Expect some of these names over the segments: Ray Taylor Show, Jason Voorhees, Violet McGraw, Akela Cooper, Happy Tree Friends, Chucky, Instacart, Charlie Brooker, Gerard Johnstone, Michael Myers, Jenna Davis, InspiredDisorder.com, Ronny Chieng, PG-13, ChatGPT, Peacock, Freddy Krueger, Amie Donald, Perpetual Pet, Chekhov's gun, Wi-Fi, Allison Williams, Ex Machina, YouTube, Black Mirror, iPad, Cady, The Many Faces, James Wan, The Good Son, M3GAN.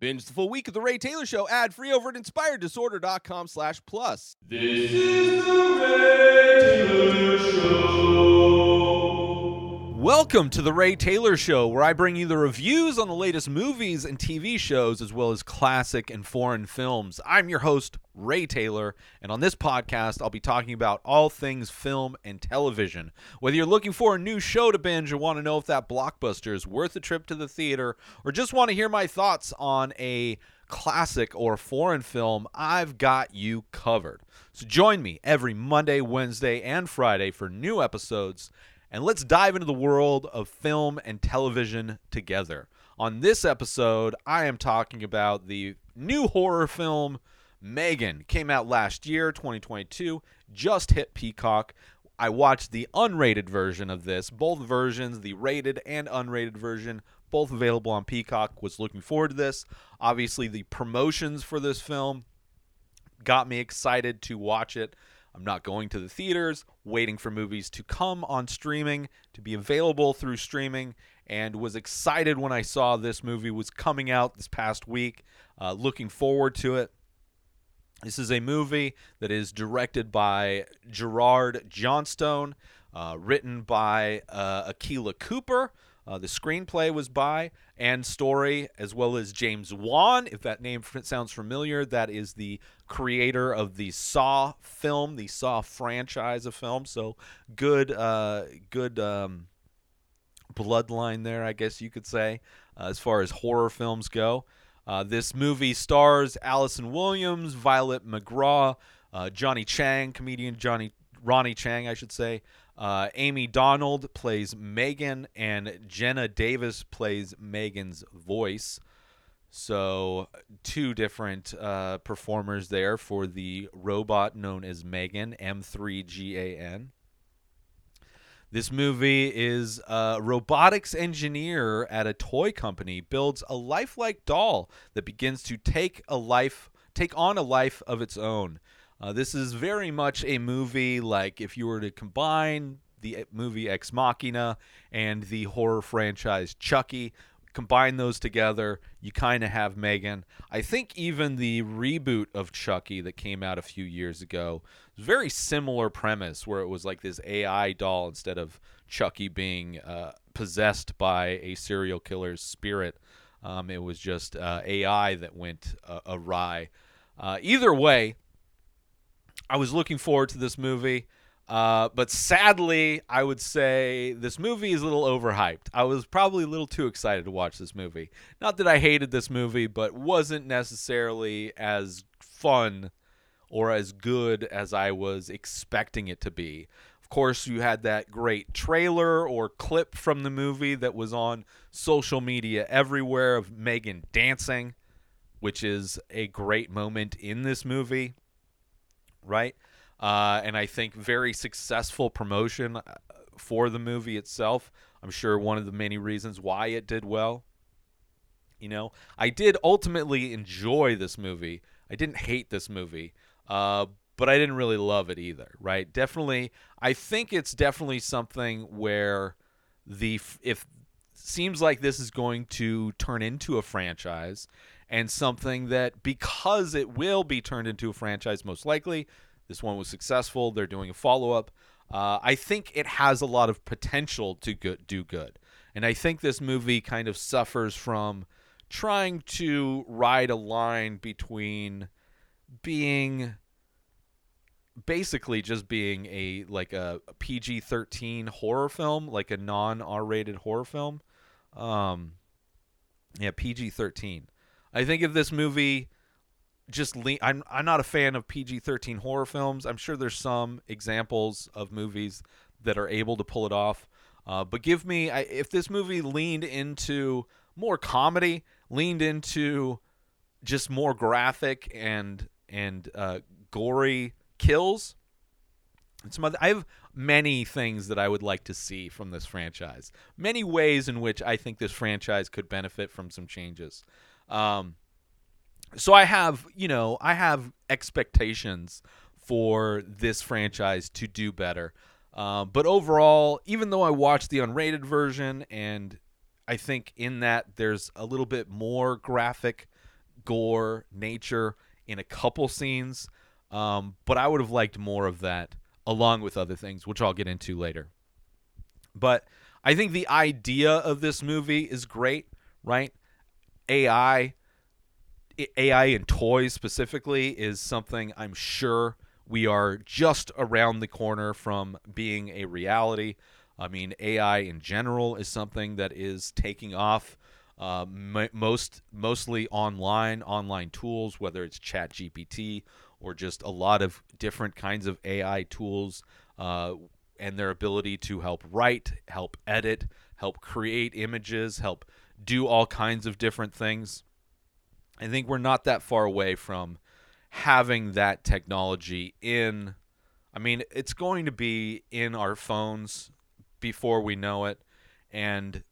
Binge the full week of The Ray Taylor Show ad-free over at InspiredDisorder.com/plus. This is The Ray Taylor Show. Welcome to The Ray Taylor Show, where I bring you the reviews on the latest movies and TV shows, as well as classic and foreign films. I'm your host, Ray Taylor, and on this podcast, I'll be talking about all things film and television. Whether you're looking for a new show to binge or want to know if that blockbuster is worth a trip to the theater, or just want to hear my thoughts on a classic or foreign film, I've got you covered. So join me every Monday, Wednesday, and Friday for new episodes, and let's dive into the world of film and television together. On this episode, I am talking about the new horror film, M3GAN. Came out last year, 2022, just hit Peacock. I watched the unrated version of this, both versions, the rated and unrated version, both available on Peacock. Was looking forward to this. Obviously, the promotions for this film got me excited to watch it. I'm not going to the theaters, waiting for movies to come on streaming, to be available through streaming, and was excited when I saw this movie was coming out this past week. Looking forward to it. This is a movie that is directed by Gerard Johnstone, written by Akela Cooper. The screenplay was by and story, as well as James Wan. If that name sounds familiar, that is the creator of the Saw film, the Saw franchise of films. So good bloodline there, I guess you could say, as far as horror films go. This movie stars Allison Williams, Violet McGraw, Ronny Chieng, I should say. Amie Donald plays M3GAN, and Jenna Davis plays M3GAN's voice. So two different performers there for the robot known as M3GAN, M3GAN. This movie is a robotics engineer at a toy company builds a lifelike doll that begins to take on a life of its own. This is very much a movie like if you were to combine the movie Ex Machina and the horror franchise Chucky, combine those together, you kind of have M3GAN. I think even the reboot of Chucky that came out a few years ago, very similar premise where it was like this AI doll instead of Chucky being possessed by a serial killer's spirit. It was just AI that went awry. Either way, I was looking forward to this movie, but sadly, I would say this movie is a little overhyped. I was probably a little too excited to watch this movie. Not that I hated this movie, but wasn't necessarily as fun or as good as I was expecting it to be. Of course, you had that great trailer or clip from the movie that was on social media everywhere of M3GAN dancing, which is a great moment in this movie. Right? And I think very successful promotion for the movie itself. I'm sure one of the many reasons why it did well. You know, I did ultimately enjoy this movie. I didn't hate this movie, but I didn't really love it either, right? Definitely, I think it's definitely something where seems like this is going to turn into a franchise, and something that because it will be turned into a franchise most likely, this one was successful, they're doing a follow-up, I think it has a lot of potential to do good. And I think this movie kind of suffers from trying to ride a line between being basically just being a PG-13 horror film, like a non-R-rated horror film. PG-13. I think if this movie I'm not a fan of PG-13 horror films. I'm sure there's some examples of movies that are able to pull it off. But if this movie leaned into more comedy, leaned into just more graphic and gory kills, and some other, I have many things that I would like to see from this franchise. Many ways in which I think this franchise could benefit from some changes. So I have expectations for this franchise to do better. But overall, even though I watched the unrated version, and I think in that there's a little bit more graphic gore, nature in a couple scenes. But I would have liked more of that along with other things, which I'll get into later. But I think the idea of this movie is great, right? AI and toys specifically is something I'm sure we are just around the corner from being a reality. I mean, AI in general is something that is taking off, mostly online tools, whether it's ChatGPT or just a lot of different kinds of AI tools, and their ability to help write, help edit, help create images, help do all kinds of different things. I think we're not that far away from having that technology in, I mean, it's going to be in our phones before we know it, and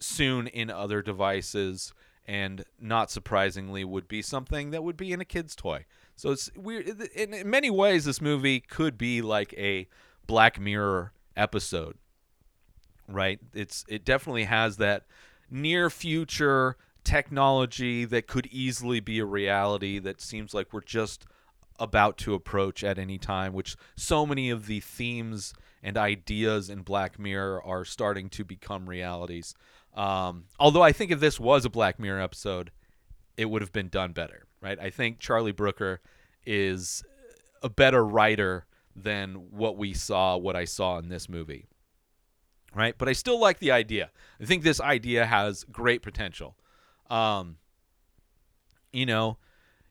soon in other devices, and not surprisingly would be something that would be in a kid's toy. So it's weird. In many ways, this movie could be like a Black Mirror episode, right? It definitely has that near future technology that could easily be a reality that seems like we're just about to approach at any time, which so many of the themes and ideas in Black Mirror are starting to become realities. Although I think if this was a Black Mirror episode, it would have been done better, right? I think Charlie Brooker is a better writer than what I saw in this movie, right? But I still like the idea. I think this idea has great potential. You know,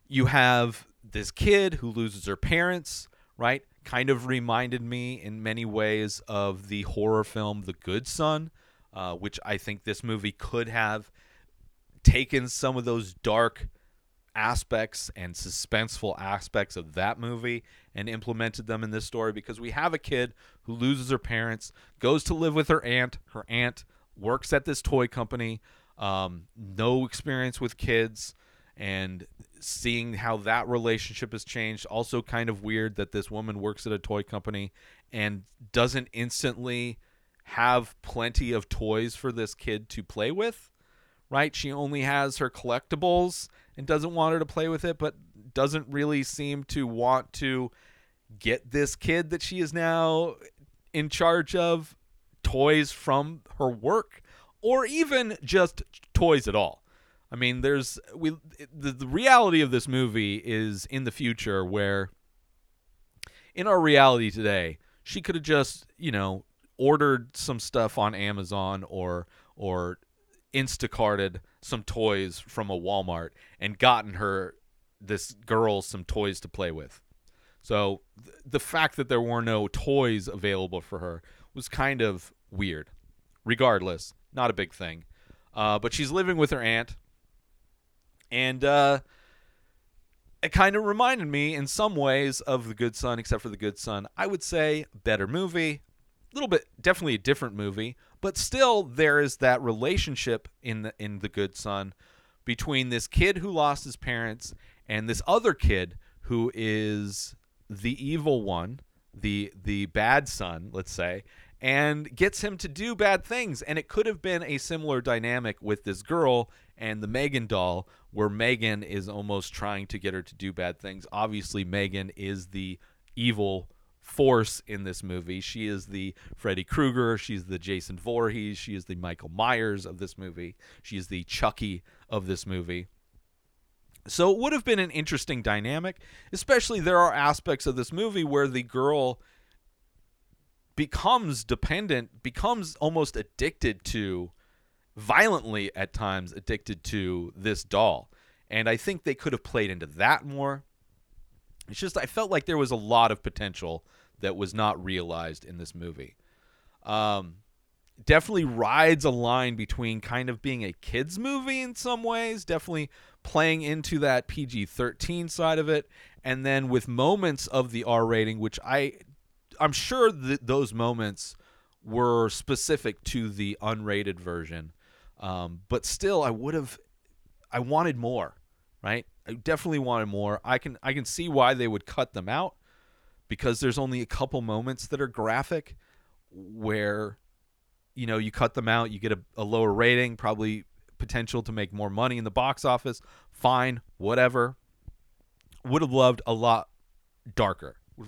you have this kid who loses her parents, right? Kind of reminded me in many ways of the horror film The Good Son, which I think this movie could have taken some of those dark aspects and suspenseful aspects of that movie and implemented them in this story, because we have a kid who loses her parents, goes to live with her aunt. Her aunt works at this toy company, no experience with kids, and seeing how that relationship has changed. Also kind of weird that this woman works at a toy company and doesn't instantly have plenty of toys for this kid to play with, right? She only has her collectibles and doesn't want her to play with it, but doesn't really seem to want to get this kid that she is now in charge of toys from her work, or even just toys at all. I mean, the reality of this movie is in the future, where in our reality today, she could have just, ordered some stuff on Amazon or Instacarted some toys from a Walmart and gotten this girl some toys to play with. So the fact that there were no toys available for her was kind of weird. Regardless, not a big thing. But she's living with her aunt, and it kind of reminded me in some ways of The Good Son, except for The Good Son, I would say, better movie, a little bit, definitely a different movie, but still there is that relationship in the Good Son between this kid who lost his parents and this other kid who is the evil one, the bad son, let's say, and gets him to do bad things. And it could have been a similar dynamic with this girl and the M3GAN doll, where M3GAN is almost trying to get her to do bad things. Obviously, M3GAN is the evil force in this movie. She is the Freddy Krueger. She's the Jason Voorhees. She is the Michael Myers of this movie. She is the Chucky of this movie. So it would have been an interesting dynamic, especially there are aspects of this movie where the girl becomes dependent, becomes almost addicted to, violently at times, addicted to this doll. And I think they could have played into that more. It's just I felt like there was a lot of potential that was not realized in this movie. Definitely rides a line between kind of being a kids movie in some ways, definitely playing into that PG-13 side of it, and then with moments of the R rating, which I'm sure those moments were specific to the unrated version, but still I wanted more, right? I definitely wanted more. I can see why they would cut them out, because there's only a couple moments that are graphic where, you cut them out, you get a lower rating, probably potential to make more money in the box office. Fine, whatever. Would have loved a lot darker, a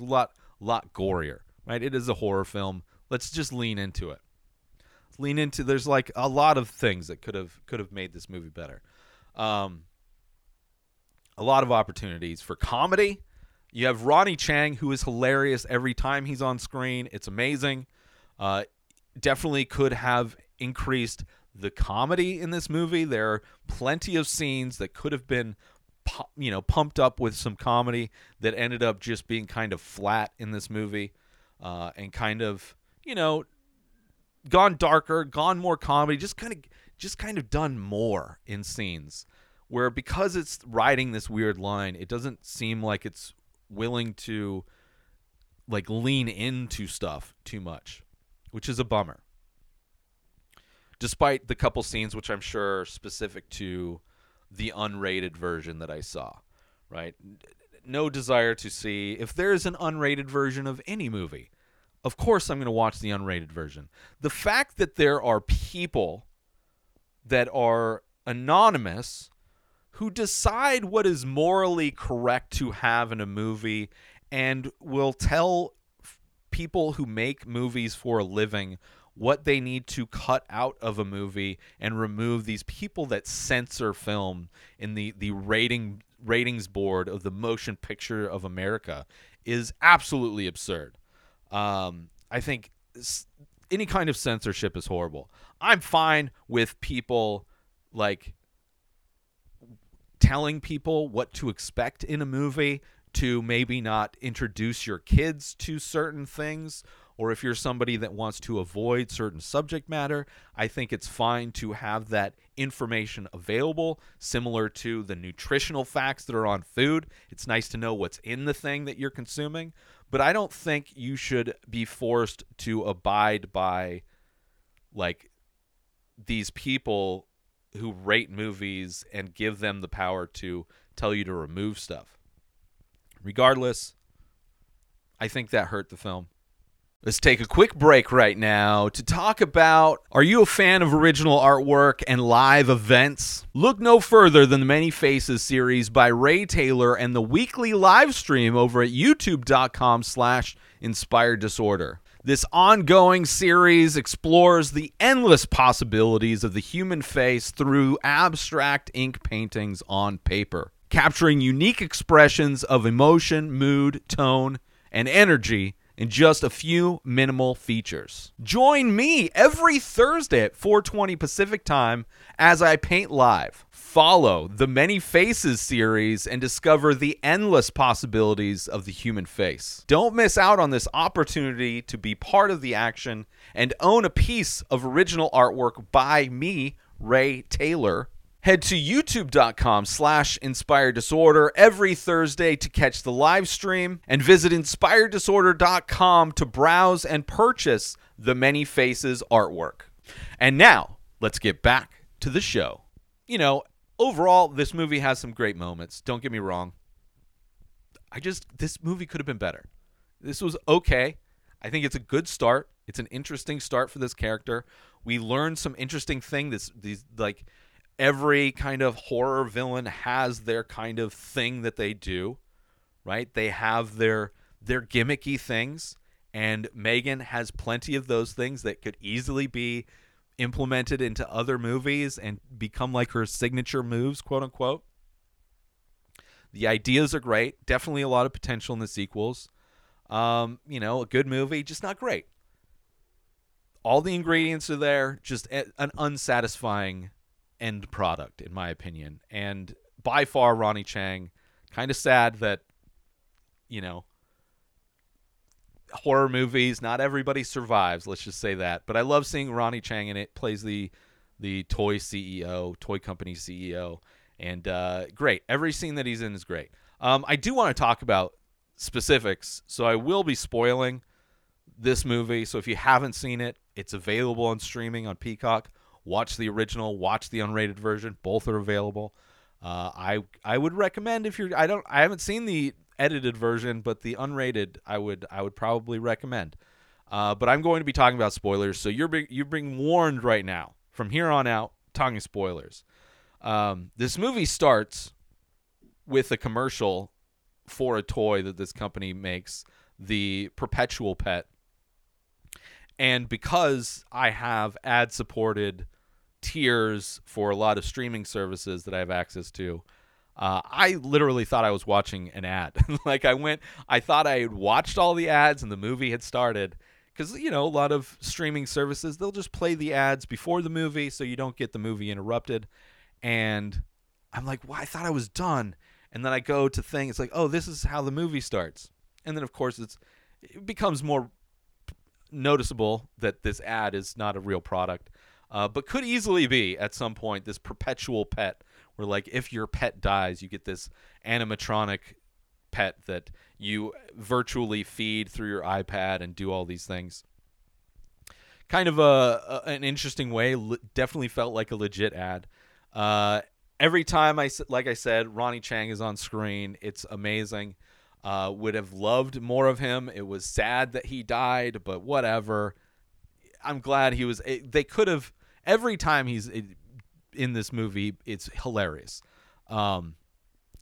lot gorier, right? It is a horror film. Let's just lean into it. There's like a lot of things that could have made this movie better. A lot of opportunities for comedy. You have Ronny Chieng, who is hilarious every time he's on screen. It's amazing. Definitely could have increased the comedy in this movie. There are plenty of scenes that could have been, pumped up with some comedy that ended up just being kind of flat in this movie, and kind of, gone darker, gone more comedy, just kind of done more in scenes where, because it's riding this weird line, it doesn't seem like it's willing to like lean into stuff too much, which is a bummer. Despite the couple scenes, which I'm sure are specific to the unrated version that I saw, right? No desire to see. If there is an unrated version of any movie, of course I'm going to watch the unrated version. The fact that there are people that are anonymous who decide what is morally correct to have in a movie and will tell people who make movies for a living what they need to cut out of a movie and remove. These people that censor film in the ratings board of the Motion Picture of America is absolutely absurd. I think any kind of censorship is horrible. I'm fine with people like telling people what to expect in a movie, to maybe not introduce your kids to certain things, or if you're somebody that wants to avoid certain subject matter, I think it's fine to have that information available, similar to the nutritional facts that are on food. It's nice to know what's in the thing that you're consuming, but I don't think you should be forced to abide by like these people who rate movies and give them the power to tell you to remove stuff. Regardless, I think that hurt the film. Let's take a quick break right now to talk about, are you a fan of original artwork and live events? Look no further than the Many Faces series by Ray Taylor and the weekly live stream over at youtube.com/InspiredDisorder. This ongoing series explores the endless possibilities of the human face through abstract ink paintings on paper, capturing unique expressions of emotion, mood, tone, and energy in just a few minimal features. Join me every Thursday at 4:20 Pacific Time as I paint live. Follow the Many Faces series and discover the endless possibilities of the human face. Don't miss out on this opportunity to be part of the action and own a piece of original artwork by me, Ray Taylor. Head to youtube.com/InspiredDisorder every Thursday to catch the live stream, and visit InspiredDisorder.com to browse and purchase the Many Faces artwork. And now, let's get back to the show. Overall, this movie has some great moments. Don't get me wrong. This movie could have been better. This was okay. I think it's a good start. It's an interesting start for this character. We learned some interesting things. Every kind of horror villain has their kind of thing that they do, right? They have their gimmicky things, and M3GAN has plenty of those things that could easily be implemented into other movies and become like her signature moves, quote unquote. The ideas are great. Definitely a lot of potential in the sequels. A good movie, just not great. All the ingredients are there, just an unsatisfying end product, in my opinion. And by far, Ronny Chieng. Kind of sad that, horror movies, not everybody survives, let's just say that. But I love seeing Ronny Chieng in it. Plays the toy company CEO, and great. Every scene that he's in is great. I do want to talk about specifics, so I will be spoiling this movie. So if you haven't seen it, it's available on streaming on Peacock. Watch the original, watch the unrated version. Both are available. I would recommend, if you're, I haven't seen the edited version, but the unrated I would probably recommend. But I'm going to be talking about spoilers, so you're being warned right now. From here on out, talking spoilers. This movie starts with a commercial for a toy that this company makes, the Perpetual Pet. And because I have ad-supported tiers for a lot of streaming services that I have access to, I literally thought I was watching an ad. Like I thought I had watched all the ads and the movie had started. Because, you know, a lot of streaming services, they'll just play the ads before the movie so you don't get the movie interrupted. And I'm like, well, I thought I was done. And then I go to thing. It's like, oh, this is how the movie starts. And then, of course, it becomes more noticeable that this ad is not a real product. But could easily be, at some point, this Perpetual Pet where, like, if your pet dies, you get this animatronic pet that you virtually feed through your iPad and do all these things. Kind of an interesting way. Definitely felt like a legit ad. Every time, like I said, Ronny Chieng is on screen. It's amazing. Would have loved more of him. It was sad that he died, but whatever. I'm glad he was. They could have. Every time he's in this movie, it's hilarious.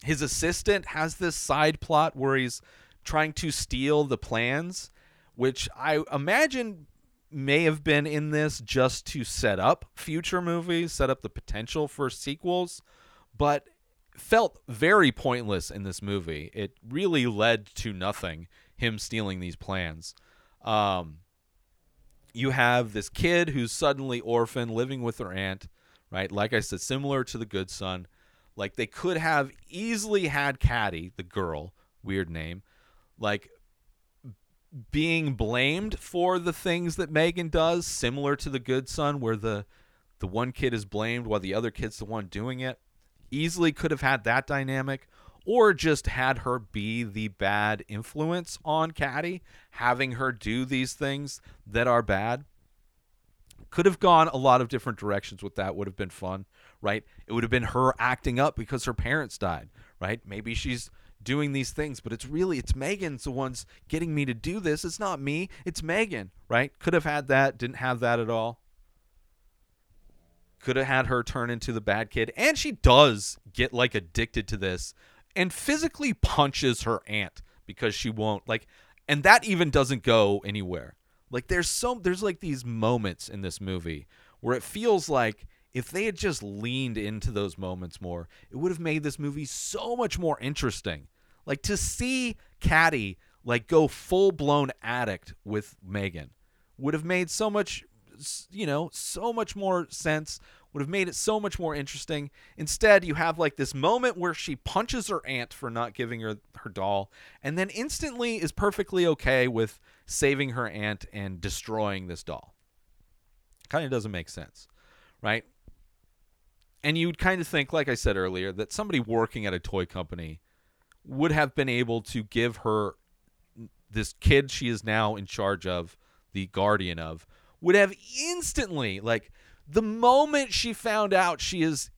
His assistant has this side plot where he's trying to steal the plans, which I imagine may have been in this just to set up future movies, set up the potential for sequels, but felt very pointless in this movie. It really led to nothing, him stealing these plans. You have this kid who's suddenly orphaned, living with her aunt, right? Like I said, similar to The Good Son. Like, they could have easily had Cady, the girl, weird name, like, being blamed for the things that M3GAN does, similar to The Good Son, where the one kid is blamed while the other kid's the one doing it. Easily could have had that dynamic, or just had her be the bad influence on Cady, having her do these things that are bad. Could have gone a lot of different directions with that. Would have been fun, right? It would have been her acting up because her parents died, right? Maybe she's doing these things, but it's M3GAN's the one's getting me to do this. It's not me. It's M3GAN, right? Could have had that. Didn't have that at all. Could have had her turn into the bad kid. And she does get, like, addicted to this and physically punches her aunt because she won't, like, and that even doesn't go anywhere. Like, there's like these moments in this movie where it feels like if they had just leaned into those moments more, it would have made this movie so much more interesting. Like, to see Cady, like, go full-blown addict with M3GAN would have made so much, you know, so much more sense, would have made it so much more interesting. Instead, you have, like, this moment where she punches her aunt for not giving her her doll, and then instantly is perfectly okay with saving her aunt and destroying this doll. Kind of doesn't make sense, right? And you'd kind of think, like I said earlier, that somebody working at a toy company would have been able to give her this kid she is now in charge of, the guardian of, would have instantly, like, the moment she found out she has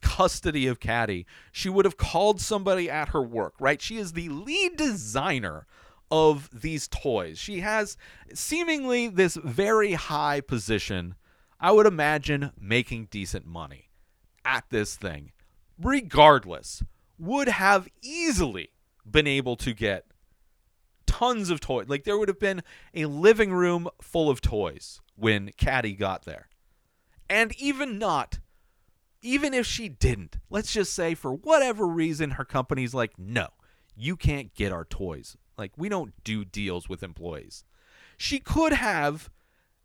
custody of Cady, she would have called somebody at her work, right? She is the lead designer of these toys. She has seemingly this very high position, I would imagine, making decent money at this thing. Regardless, would have easily been able to get tons of toys. Like, there would have been a living room full of toys when Cady got there. And even if she didn't, let's just say for whatever reason, her company's like, no, you can't get our toys. Like, we don't do deals with employees. She could have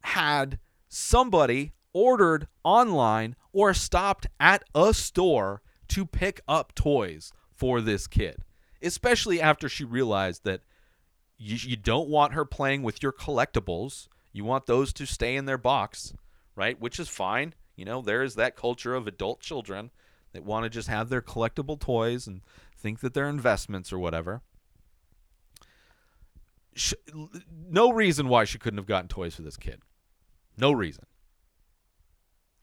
had somebody ordered online or stopped at a store to pick up toys for this kid, especially after she realized that you don't want her playing with your collectibles. You want those to stay in their box, right? Which is fine. You know, there is that culture of adult children that want to just have their collectible toys and think that they're investments or whatever. No reason why she couldn't have gotten toys for this kid. No reason.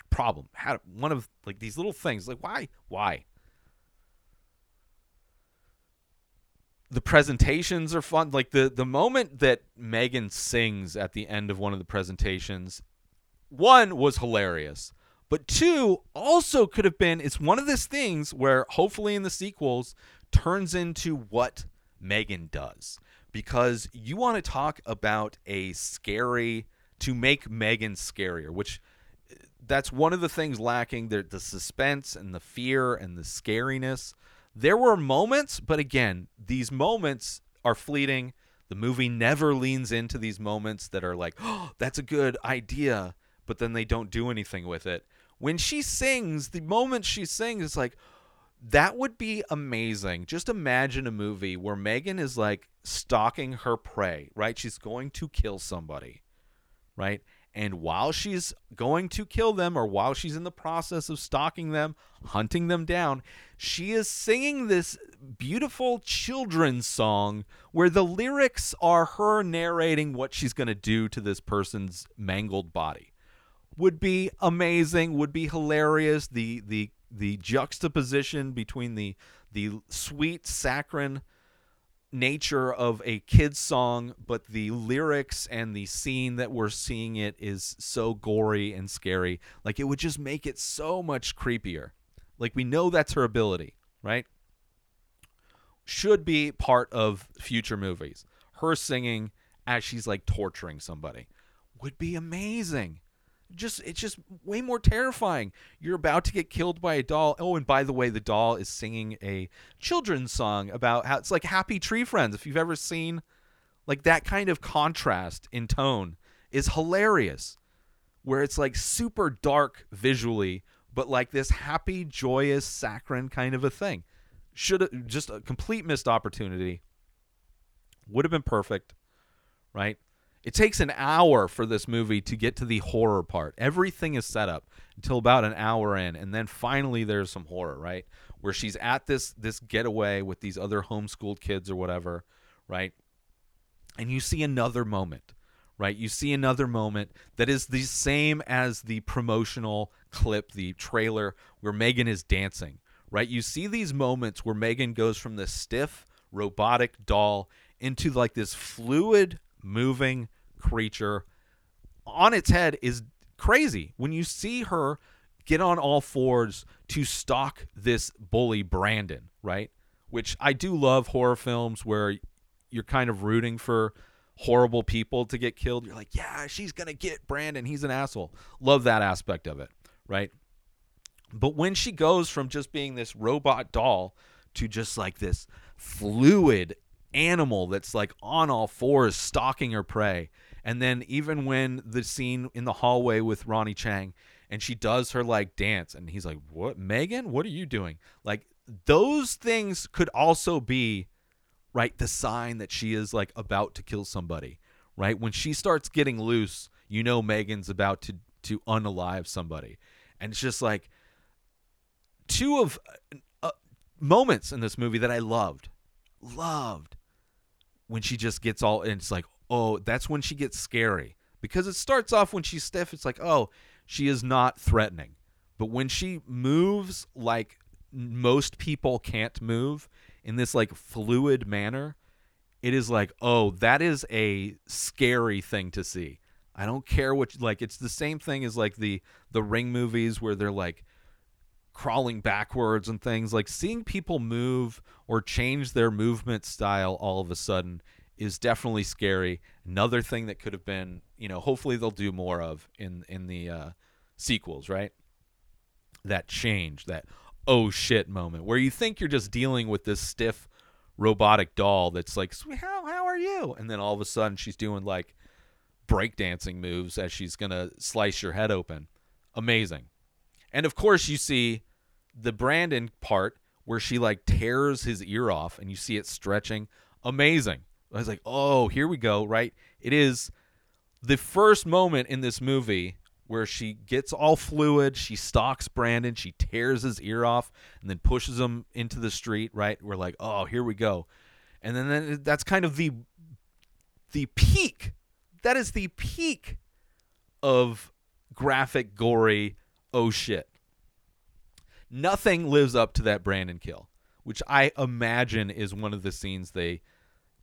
Problem. Had one of, like, these little things. Like, why? The presentations are fun. Like, the moment that M3GAN sings at the end of one of the presentations, one was hilarious, But two also could have been, it's one of these things where hopefully in the sequels turns into what M3GAN does. Because you want to talk about a scary, to make M3GAN scarier, which that's one of the things lacking, the suspense and the fear and the scariness. There were moments, but again, these moments are fleeting. The movie never leans into these moments that are like, oh, that's a good idea, but then they don't do anything with it. When she sings, the moment she sings, it's like, that would be amazing. Just imagine a movie where M3GAN is like stalking her prey, right? She's going to kill somebody, right? And while she's going to kill them, or while she's in the process of stalking them, hunting them down, she is singing this beautiful children's song where the lyrics are her narrating what she's going to do to this person's mangled body. Would be amazing, would be hilarious. The juxtaposition between the sweet saccharine nature of a kid's song, but the lyrics and the scene that we're seeing it is so gory and scary. Like, it would just make it so much creepier. Like, we know that's her ability, right? Should be part of future movies. Her singing as she's like torturing somebody would be amazing. It's just way more terrifying. You're about to get killed by a doll. Oh, and by the way, the doll is singing a children's song about how it's like Happy Tree Friends. If you've ever seen, like, that kind of contrast in tone is hilarious, where it's like super dark visually, but like this happy, joyous, saccharine kind of a thing. Should just a complete missed opportunity. Would have been perfect, right? It takes an hour for this movie to get to the horror part. Everything is set up until about an hour in, and then finally there's some horror, right? Where she's at this getaway with these other homeschooled kids or whatever, right? And you see another moment, right? You see another moment that is the same as the promotional clip, the trailer, where M3GAN is dancing, right? You see these moments where M3GAN goes from this stiff, robotic doll into like this fluid, moving creature on its head is crazy. When you see her get on all fours to stalk this bully Brandon, right? Which I do love horror films where you're kind of rooting for horrible people to get killed. You're like, yeah, she's going to get Brandon. He's an asshole. Love that aspect of it, right? But when she goes from just being this robot doll to just like this fluid animal that's like on all fours stalking her prey, and then even when the scene in the hallway with Ronny Chieng and she does her like dance and he's like, what, M3GAN, what are you doing? Like, those things could also be, right, the sign that she is like about to kill somebody, right? When she starts getting loose, you know M3GAN's about to unalive somebody. And it's just like two of moments in this movie that I loved when she just gets all, and it's like, oh, that's when she gets scary, because it starts off when she's stiff, it's like, oh, she is not threatening, but when she moves like most people can't move in this like fluid manner, it is like, oh, that is a scary thing to see. I don't care what, like, it's the same thing as like the Ring movies where they're like crawling backwards and things. Like, seeing people move or change their movement style all of a sudden is definitely scary. Another thing that could have been, you know, hopefully they'll do more of in the sequels, right? That change, that oh shit moment where you think you're just dealing with this stiff robotic doll that's like, how are you? And then all of a sudden she's doing like breakdancing moves as she's gonna slice your head open. Amazing. And of course you see the Brandon part where she like tears his ear off and you see it stretching. Amazing. I was like, oh, here we go, right? It is the first moment in this movie where she gets all fluid, she stalks Brandon, she tears his ear off and then pushes him into the street, right? We're like, oh, here we go. And then that's kind of the peak. That is the peak of graphic, gory, oh shit. Nothing lives up to that Brandon kill, which I imagine is one of the scenes they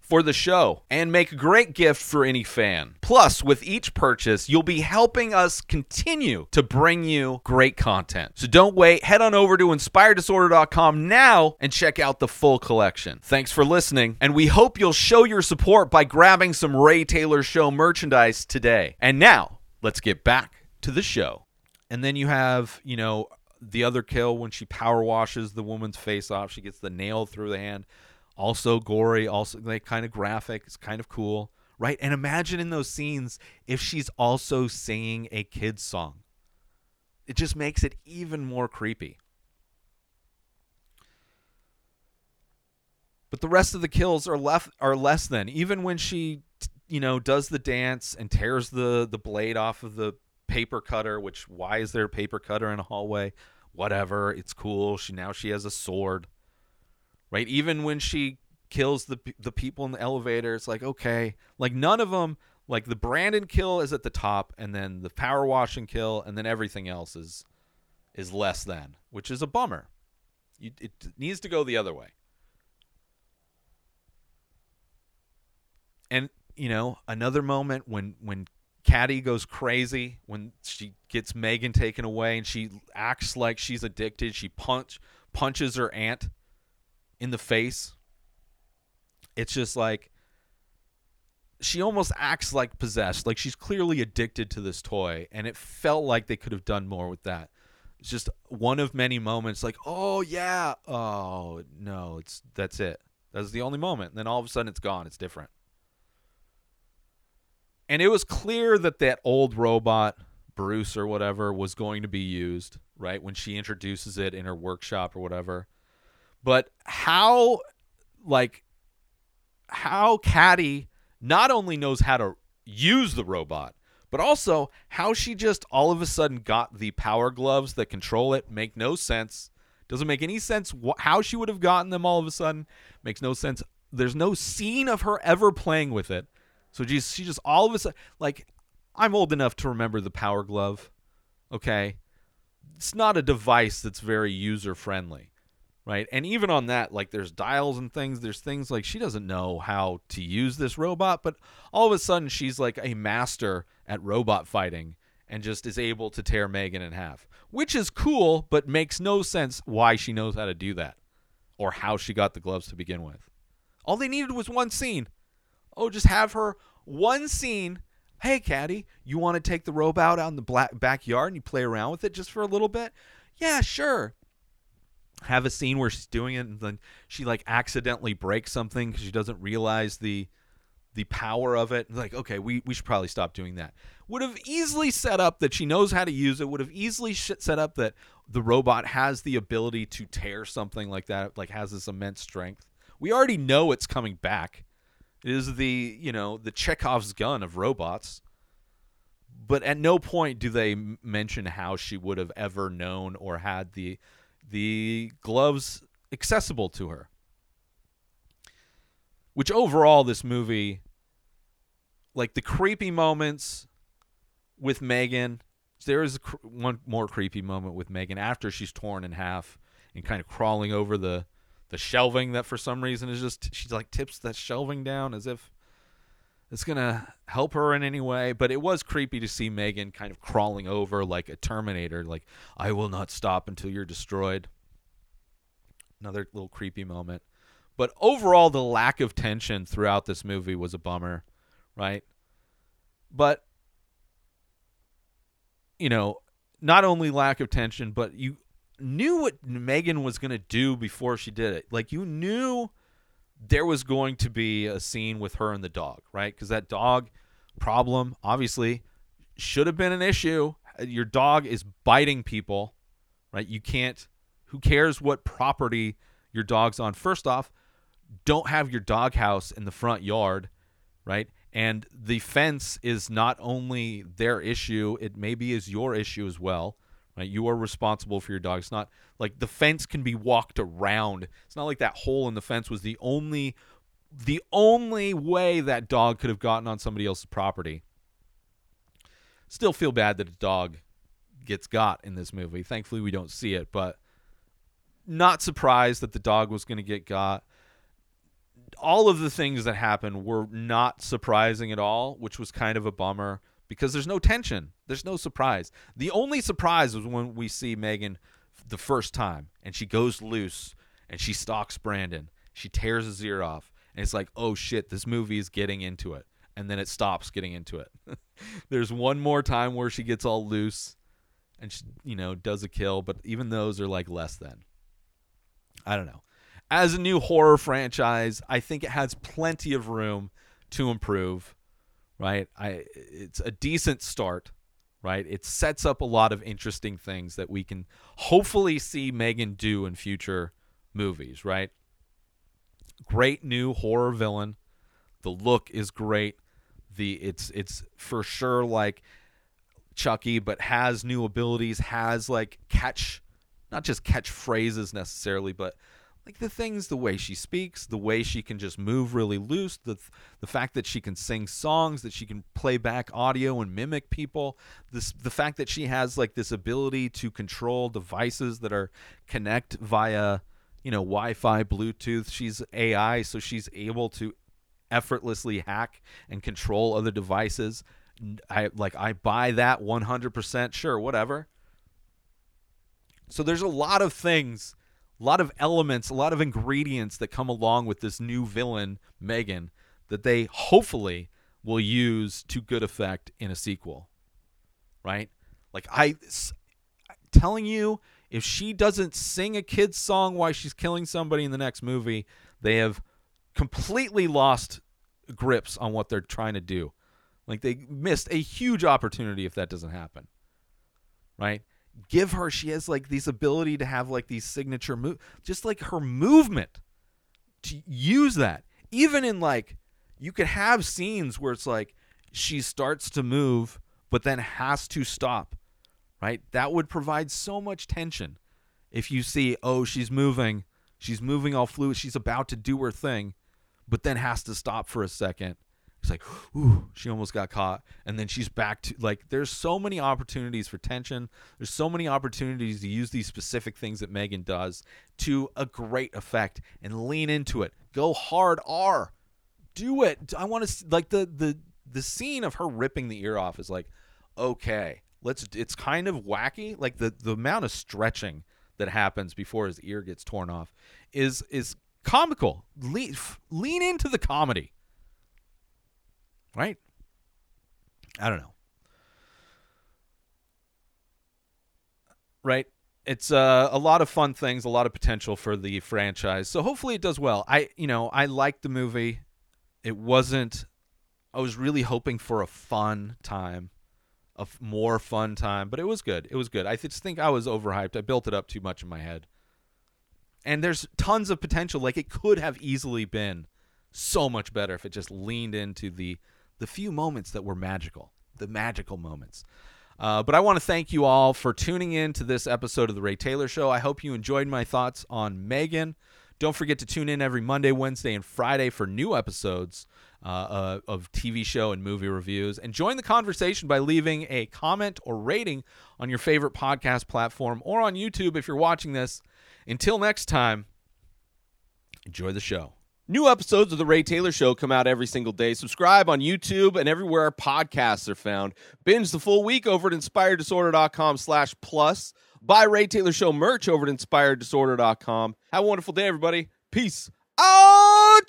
for the show and make a great gift for any fan. Plus, with each purchase, you'll be helping us continue to bring you great content. So don't wait. Head on over to InspiredDisorder.com now and check out the full collection. Thanks for listening, and we hope you'll show your support by grabbing some Ray Taylor Show merchandise today. And now, let's get back to the show. And then you have, you know, the other kill when she power washes the woman's face off. She gets the nail through the hand. Also gory, also like kind of graphic. It's kind of cool, right? And imagine in those scenes if she's also singing a kid's song. It just makes it even more creepy. But the rest of the kills are less than. Even when she, you know, does the dance and tears the blade off of the paper cutter, which why is there a paper cutter in a hallway? Whatever, it's cool. Now she has a sword. Right, even when she kills the people in the elevator, it's like, okay, like none of them, like the Brandon kill is at the top, and then the power washing kill, and then everything else is less than, which is a bummer. It needs to go the other way. And you know, another moment when Cady goes crazy when she gets Megan taken away, and she acts like she's addicted. She punches her aunt in the face. It's just like she almost acts like possessed, like she's clearly addicted to this toy, and it felt like they could have done more with that. It's just one of many moments like, oh yeah, oh no, that's the only moment, and then all of a sudden it's gone. It's different. And it was clear that old robot Bruce or whatever was going to be used, right, when she introduces it in her workshop or whatever. But how Cady not only knows how to use the robot, but also how she just all of a sudden got the power gloves that control it make no sense. Doesn't make any sense how she would have gotten them all of a sudden. Makes no sense. There's no scene of her ever playing with it. So she just all of a sudden, like, I'm old enough to remember the power glove, okay? It's not a device that's very user-friendly. Right, and even on that, like, there's dials and things. There's things like she doesn't know how to use this robot, but all of a sudden she's like a master at robot fighting and just is able to tear Megan in half, which is cool, but makes no sense why she knows how to do that or how she got the gloves to begin with. All they needed was one scene. Oh, just have her one scene. Hey, Cady, you want to take the robot out in the backyard and you play around with it just for a little bit? Yeah, sure. Have a scene where she's doing it and then she like accidentally breaks something because she doesn't realize the power of it. And like, okay, we should probably stop doing that. Would have easily set up that she knows how to use it. Would have easily set up that the robot has the ability to tear something like that, like has this immense strength. We already know it's coming back. It is the, you know, the Chekhov's gun of robots. But at no point do they mention how she would have ever known or had the gloves accessible to her. Which overall, this movie, like the creepy moments with Megan, there is one more creepy moment with Megan after she's torn in half and kind of crawling over the shelving that for some reason is just, she like tips that shelving down as if it's going to help her in any way. But it was creepy to see Megan kind of crawling over like a Terminator, like, I will not stop until you're destroyed. Another little creepy moment. But overall, the lack of tension throughout this movie was a bummer, right? But, you know, not only lack of tension, but you knew what Megan was going to do before she did it. Like, you knew there was going to be a scene with her and the dog, right? Because that dog problem, obviously, should have been an issue. Your dog is biting people, right? You can't, who cares what property your dog's on? First off, don't have your doghouse in the front yard, right? And the fence is not only their issue, it maybe is your issue as well, Right? You are responsible for your dog. It's not like the fence can be walked around. It's not like that hole in the fence was the only way that dog could have gotten on somebody else's property. Still feel bad that a dog gets got in this movie. Thankfully, we don't see it, but not surprised that the dog was going to get got. All of the things that happened were not surprising at all, which was kind of a bummer because there's no tension. There's no surprise. The only surprise was when we see Megan the first time and she goes loose and she stalks Brandon. She tears his ear off and it's like, oh shit, this movie is getting into it. And then it stops getting into it. There's one more time where she gets all loose and she, you know, does a kill, but even those are like less than. I don't know. As a new horror franchise, I think it has plenty of room to improve, right? It's a decent start, right? It sets up a lot of interesting things that we can hopefully see Megan do in future movies, right? Great new horror villain. The look is great. It's for sure like Chucky, but has new abilities, has like not just catchphrases necessarily, but like the things, the way she speaks, the way she can just move really loose, the fact that she can sing songs, that she can play back audio and mimic people, the fact that she has like this ability to control devices that are connect via, you know, Wi-Fi, Bluetooth. She's AI, so she's able to effortlessly hack and control other devices. I buy that 100%. Sure, whatever. So there's a lot of things. A lot of elements, a lot of ingredients that come along with this new villain, Megan, that they hopefully will use to good effect in a sequel, right? Like I'm telling you, if she doesn't sing a kid's song while she's killing somebody in the next movie, they have completely lost grips on what they're trying to do. Like they missed a huge opportunity if that doesn't happen, right? Give her, she has like this ability to have like these signature move, just like her movement, to use that. Even in like, you could have scenes where it's like she starts to move, but then has to stop, right? That would provide so much tension. If you see, oh, she's moving all fluid, she's about to do her thing, but then has to stop for a second. It's like, ooh, she almost got caught. And then she's back to, like, there's so many opportunities for tension. There's so many opportunities to use these specific things that Megan does to a great effect and lean into it. Go hard R. Do it. I want to, like, the scene of her ripping the ear off is like, okay, it's kind of wacky. Like, the amount of stretching that happens before his ear gets torn off is comical. Lean into the comedy. Right? I don't know. Right? It's a lot of fun things, a lot of potential for the franchise. So hopefully it does well. I liked the movie. I was really hoping for a more fun time, but it was good. It was good. I just think I was overhyped. I built it up too much in my head. And there's tons of potential. Like it could have easily been so much better if it just leaned into the few moments that were magical, the magical moments. But I want to thank you all for tuning in to this episode of The Ray Taylor Show. I hope you enjoyed my thoughts on Megan. Don't forget to tune in every Monday, Wednesday, and Friday for new episodes of TV show and movie reviews. And join the conversation by leaving a comment or rating on your favorite podcast platform or on YouTube if you're watching this. Until next time, enjoy the show. New episodes of The Ray Taylor Show come out every single day. Subscribe on YouTube and everywhere our podcasts are found. Binge the full week over at InspiredDisorder.com/plus. Buy Ray Taylor Show merch over at InspiredDisorder.com. Have a wonderful day, everybody. Peace out.